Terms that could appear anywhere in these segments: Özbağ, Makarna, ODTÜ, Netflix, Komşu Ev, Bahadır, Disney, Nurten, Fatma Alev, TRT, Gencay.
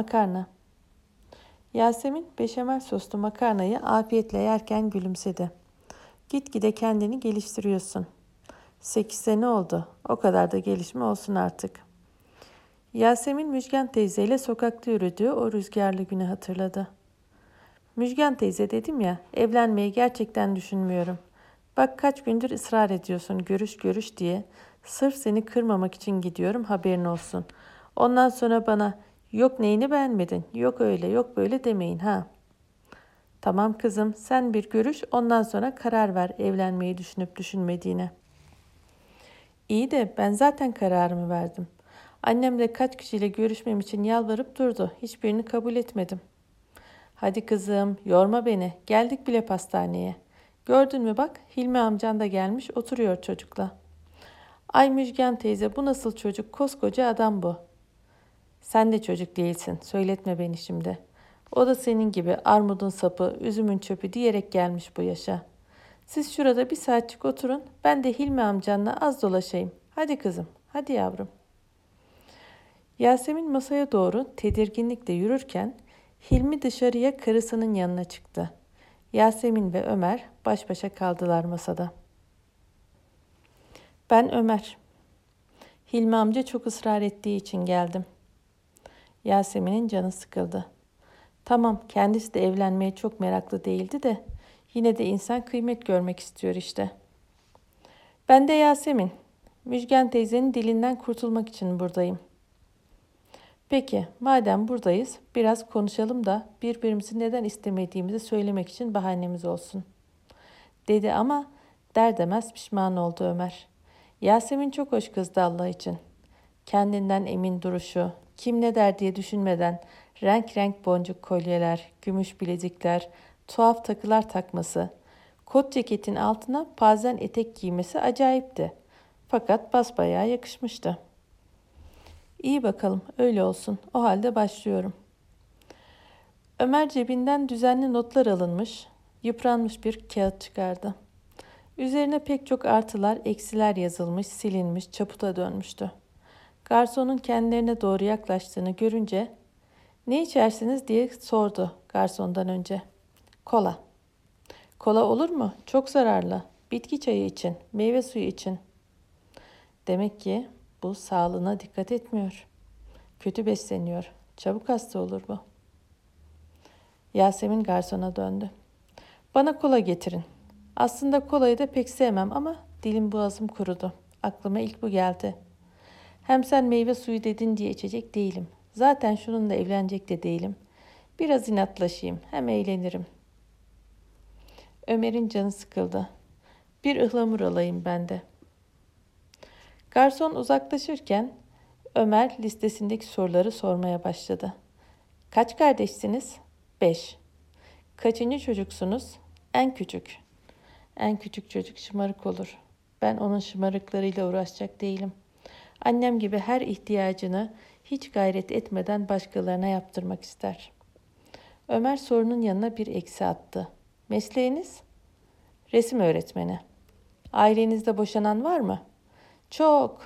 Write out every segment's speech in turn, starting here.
Makarna. Yasemin beşamel soslu makarnayı afiyetle yerken gülümsedi. Gitgide kendini geliştiriyorsun. 8 sene oldu. O kadar da gelişme olsun artık. Yasemin Müjgan teyzeyle sokakta yürüdüğü o rüzgarlı günü hatırladı. Müjgan teyze dedim ya, evlenmeyi gerçekten düşünmüyorum. Bak kaç gündür ısrar ediyorsun görüş diye. Sırf seni kırmamak için gidiyorum, haberin olsun. Ondan sonra bana yok neyini beğenmedin, yok öyle yok böyle demeyin ha. Tamam kızım, sen bir görüş, ondan sonra karar ver evlenmeyi düşünüp düşünmediğine. İyi de ben zaten kararımı verdim. Annem de kaç kişiyle görüşmem için yalvarıp durdu. Hiçbirini kabul etmedim. Hadi kızım, yorma beni. Geldik bile pastaneye. Gördün mü bak, Hilmi amcan da gelmiş, oturuyor çocukla. Ay Müjgan teyze, bu nasıl çocuk? Koskoca adam bu. Sen de çocuk değilsin. Söyletme beni şimdi. O da senin gibi armudun sapı, üzümün çöpü diyerek gelmiş bu yaşa. Siz şurada bir saatçik oturun. Ben de Hilmi amcanla az dolaşayım. Hadi kızım, hadi yavrum. Yasemin masaya doğru tedirginlikle yürürken Hilmi dışarıya karısının yanına çıktı. Yasemin ve Ömer baş başa kaldılar masada. Ben Ömer. Hilmi amca çok ısrar ettiği için geldim. Yasemin'in canı sıkıldı. Tamam, kendisi de evlenmeye çok meraklı değildi de yine de insan kıymet görmek istiyor işte. Ben de Yasemin. Müjgan teyzenin dilinden kurtulmak için buradayım. Peki, madem buradayız, biraz konuşalım da birbirimizi neden istemediğimizi söylemek için bahanemiz olsun. Dedi ama der demez pişman oldu Ömer. Yasemin çok hoş kızdı Allah için. Kendinden emin duruşu, kim ne der diye düşünmeden renk renk boncuk kolyeler, gümüş bilezikler, tuhaf takılar takması, kot ceketin altına pazen etek giymesi acayipti. Fakat basbayağı yakışmıştı. İyi bakalım, öyle olsun. O halde başlıyorum. Ömer cebinden düzenli notlar alınmış, yıpranmış bir kağıt çıkardı. Üzerine pek çok artılar, eksiler yazılmış, silinmiş, çaputa dönmüştü. Garsonun kendilerine doğru yaklaştığını görünce, "Ne içersiniz?" diye sordu garsondan önce. "Kola." "Kola olur mu? Çok zararlı. Bitki çayı için, meyve suyu için." Demek ki bu sağlığına dikkat etmiyor. Kötü besleniyor. Çabuk hasta olur bu. Yasemin garsona döndü. Bana kola getirin. Aslında kolayı da pek sevmem ama dilim boğazım kurudu. Aklıma ilk bu geldi. Hem sen meyve suyu dedin diye içecek değilim. Zaten şununla evlenecek de değilim. Biraz inatlaşayım. Hem eğlenirim. Ömer'in canı sıkıldı. Bir ıhlamur alayım ben de. Garson uzaklaşırken Ömer listesindeki soruları sormaya başladı. Kaç kardeşsiniz? 5. Kaçıncı çocuksunuz? En küçük. En küçük çocuk şımarık olur. Ben onun şımarıklarıyla uğraşacak değilim. Annem gibi her ihtiyacını hiç gayret etmeden başkalarına yaptırmak ister. Ömer sorunun yanına bir eksi attı. Mesleğiniz? Resim öğretmeni. Ailenizde boşanan var mı? Çok.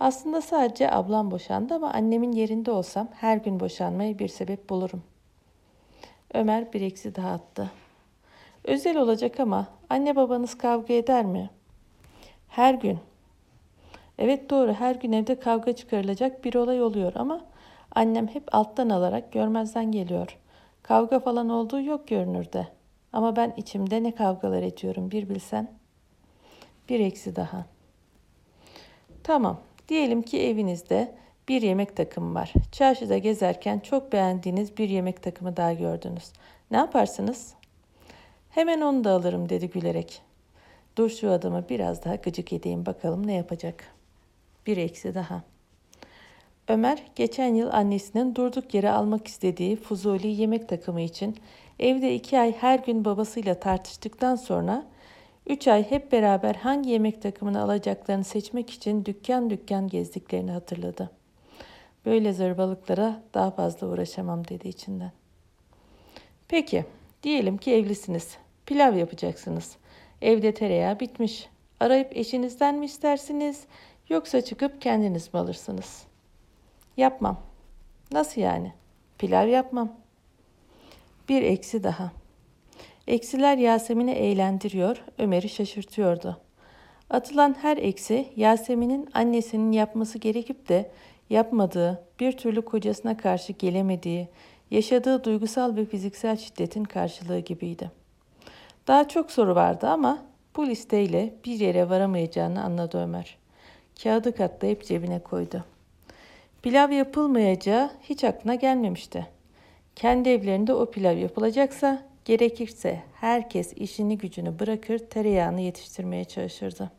Aslında sadece ablam boşandı ama annemin yerinde olsam her gün boşanmaya bir sebep bulurum. Ömer bir eksi daha attı. Özel olacak ama anne babanız kavga eder mi? Her gün. Evet doğru, her gün evde kavga çıkarılacak bir olay oluyor ama annem hep alttan alarak görmezden geliyor. Kavga falan olduğu yok görünürde. Ama ben içimde ne kavgalar ediyorum bir bilsen. Bir eksi daha. Tamam, diyelim ki evinizde bir yemek takımı var. Çarşıda gezerken çok beğendiğiniz bir yemek takımı daha gördünüz. Ne yaparsınız? Hemen onu da alırım dedi gülerek. Dur şu adamı biraz daha gıcık edeyim bakalım ne yapacak. Bir eksi daha. Ömer geçen yıl annesinin durduk yere almak istediği Fuzuli yemek takımı için evde 2 ay her gün babasıyla tartıştıktan sonra 3 ay hep beraber hangi yemek takımını alacaklarını seçmek için dükkan dükkan gezdiklerini hatırladı. Böyle zırvalıklara daha fazla uğraşamam dedi içinden. Peki, diyelim ki evlisiniz. Pilav yapacaksınız. Evde tereyağı bitmiş. Arayıp eşinizden mi istersiniz yoksa çıkıp kendiniz mi alırsınız? Yapmam. Nasıl yani? Pilav yapmam. Bir eksi daha. Eksiler Yasemin'i eğlendiriyor, Ömer'i şaşırtıyordu. Atılan her eksi Yasemin'in annesinin yapması gerekip de yapmadığı, bir türlü kocasına karşı gelemediği, yaşadığı duygusal ve fiziksel şiddetin karşılığı gibiydi. Daha çok soru vardı ama bu listeyle bir yere varamayacağını anladı Ömer. Kağıdı katlayıp cebine koydu. Pilav yapılmayacağı hiç aklına gelmemişti. Kendi evlerinde o pilav yapılacaksa gerekirse herkes işini gücünü bırakır tereyağını yetiştirmeye çalışırdı.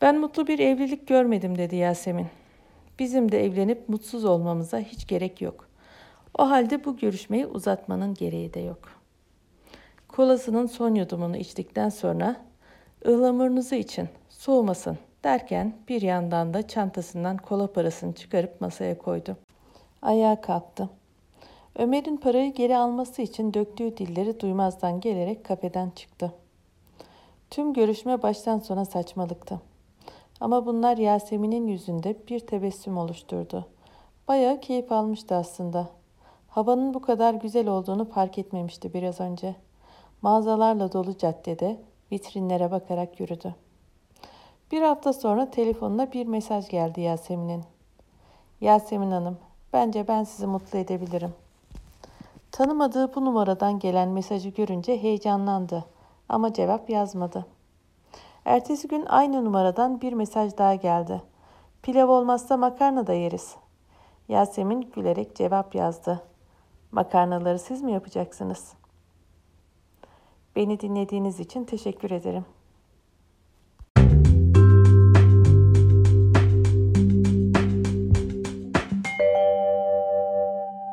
Ben mutlu bir evlilik görmedim dedi Yasemin. Bizim de evlenip mutsuz olmamıza hiç gerek yok. O halde bu görüşmeyi uzatmanın gereği de yok. Kolasının son yudumunu içtikten sonra ıhlamurnuzu için soğumasın derken bir yandan da çantasından kola parasını çıkarıp masaya koydu. Ayağa kalktı. Ömer'in parayı geri alması için döktüğü dilleri duymazdan gelerek kafeden çıktı. Tüm görüşme baştan sona saçmalıktı. Ama bunlar Yasemin'in yüzünde bir tebessüm oluşturdu. Bayağı keyif almıştı aslında. Havanın bu kadar güzel olduğunu fark etmemişti biraz önce. Mağazalarla dolu caddede vitrinlere bakarak yürüdü. Bir hafta sonra telefonuna bir mesaj geldi Yasemin'in. Yasemin Hanım, bence ben sizi mutlu edebilirim. Tanımadığı bu numaradan gelen mesajı görünce heyecanlandı ama cevap yazmadı. Ertesi gün aynı numaradan bir mesaj daha geldi. Pilav olmazsa makarna da yeriz. Yasemin gülerek cevap yazdı. Makarnaları siz mi yapacaksınız? Beni dinlediğiniz için teşekkür ederim.